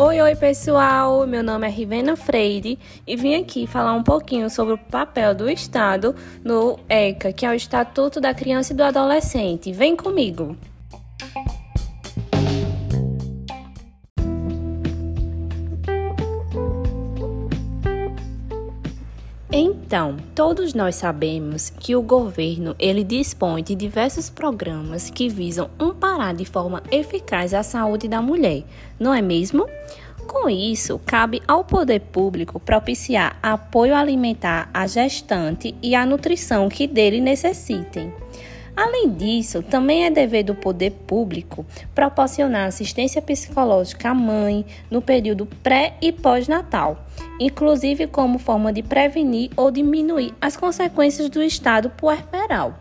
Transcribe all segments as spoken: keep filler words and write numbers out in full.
Oi, oi pessoal, meu nome é Rivena Freire e vim aqui falar um pouquinho sobre o papel do Estado no E C A, que é o Estatuto da Criança e do Adolescente. Vem comigo! Então, todos nós sabemos que o governo ele dispõe de diversos programas que visam amparar de forma eficaz a saúde da mulher, não é mesmo? Com isso, cabe ao poder público propiciar apoio alimentar à gestante e à nutrição que dele necessitem. Além disso, também é dever do poder público proporcionar assistência psicológica à mãe no período pré e pós-natal, inclusive como forma de prevenir ou diminuir as consequências do estado puerperal.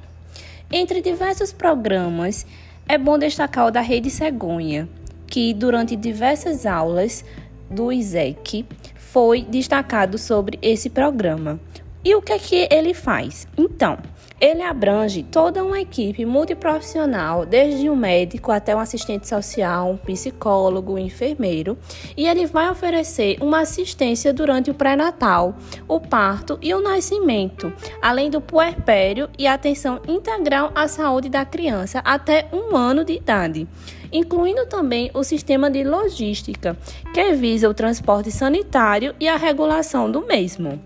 Entre diversos programas, é bom destacar o da Rede Cegonha, que durante diversas aulas do I Z E C foi destacado sobre esse programa. E o que é que ele faz? Então, ele abrange toda uma equipe multiprofissional, desde um médico até um assistente social, um psicólogo, um enfermeiro, e ele vai oferecer uma assistência durante o pré-natal, o parto e o nascimento, além do puerpério e atenção integral à saúde da criança até um ano de idade, incluindo também o sistema de logística, que visa o transporte sanitário e a regulação do mesmo.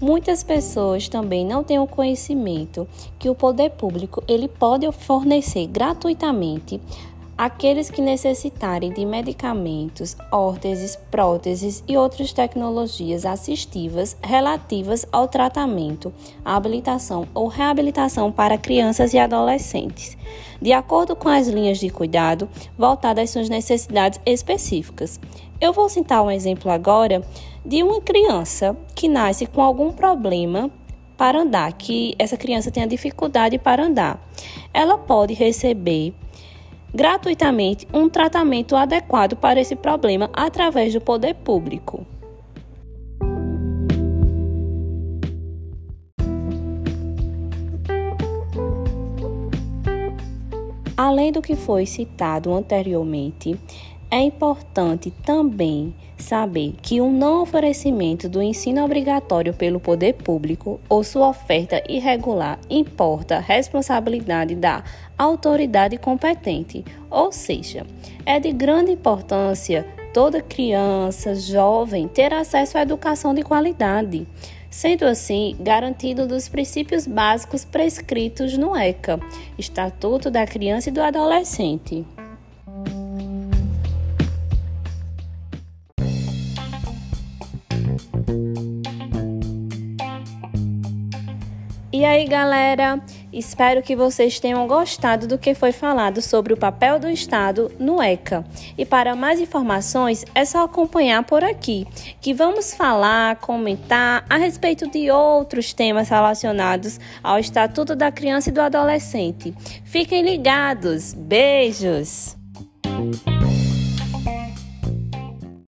Muitas pessoas também não têm o conhecimento que o poder público ele pode fornecer gratuitamente aqueles que necessitarem de medicamentos, órteses, próteses e outras tecnologias assistivas relativas ao tratamento, habilitação ou reabilitação para crianças e adolescentes, de acordo com as linhas de cuidado voltadas às suas necessidades específicas. Eu vou citar um exemplo agora de uma criança que nasce com algum problema para andar, que essa criança tenha dificuldade para andar. Ela pode receber gratuitamente um tratamento adequado para esse problema através do poder público. Além do que foi citado anteriormente, é importante também saber que o não oferecimento do ensino obrigatório pelo poder público ou sua oferta irregular importa responsabilidade da autoridade competente, ou seja, é de grande importância toda criança, jovem, ter acesso à educação de qualidade, sendo assim garantido dos princípios básicos prescritos no E C A, Estatuto da Criança e do Adolescente. E aí galera, espero que vocês tenham gostado do que foi falado sobre o papel do Estado no E C A. E para mais informações é só acompanhar por aqui, que vamos falar, comentar a respeito de outros temas relacionados ao Estatuto da Criança e do Adolescente. Fiquem ligados, beijos!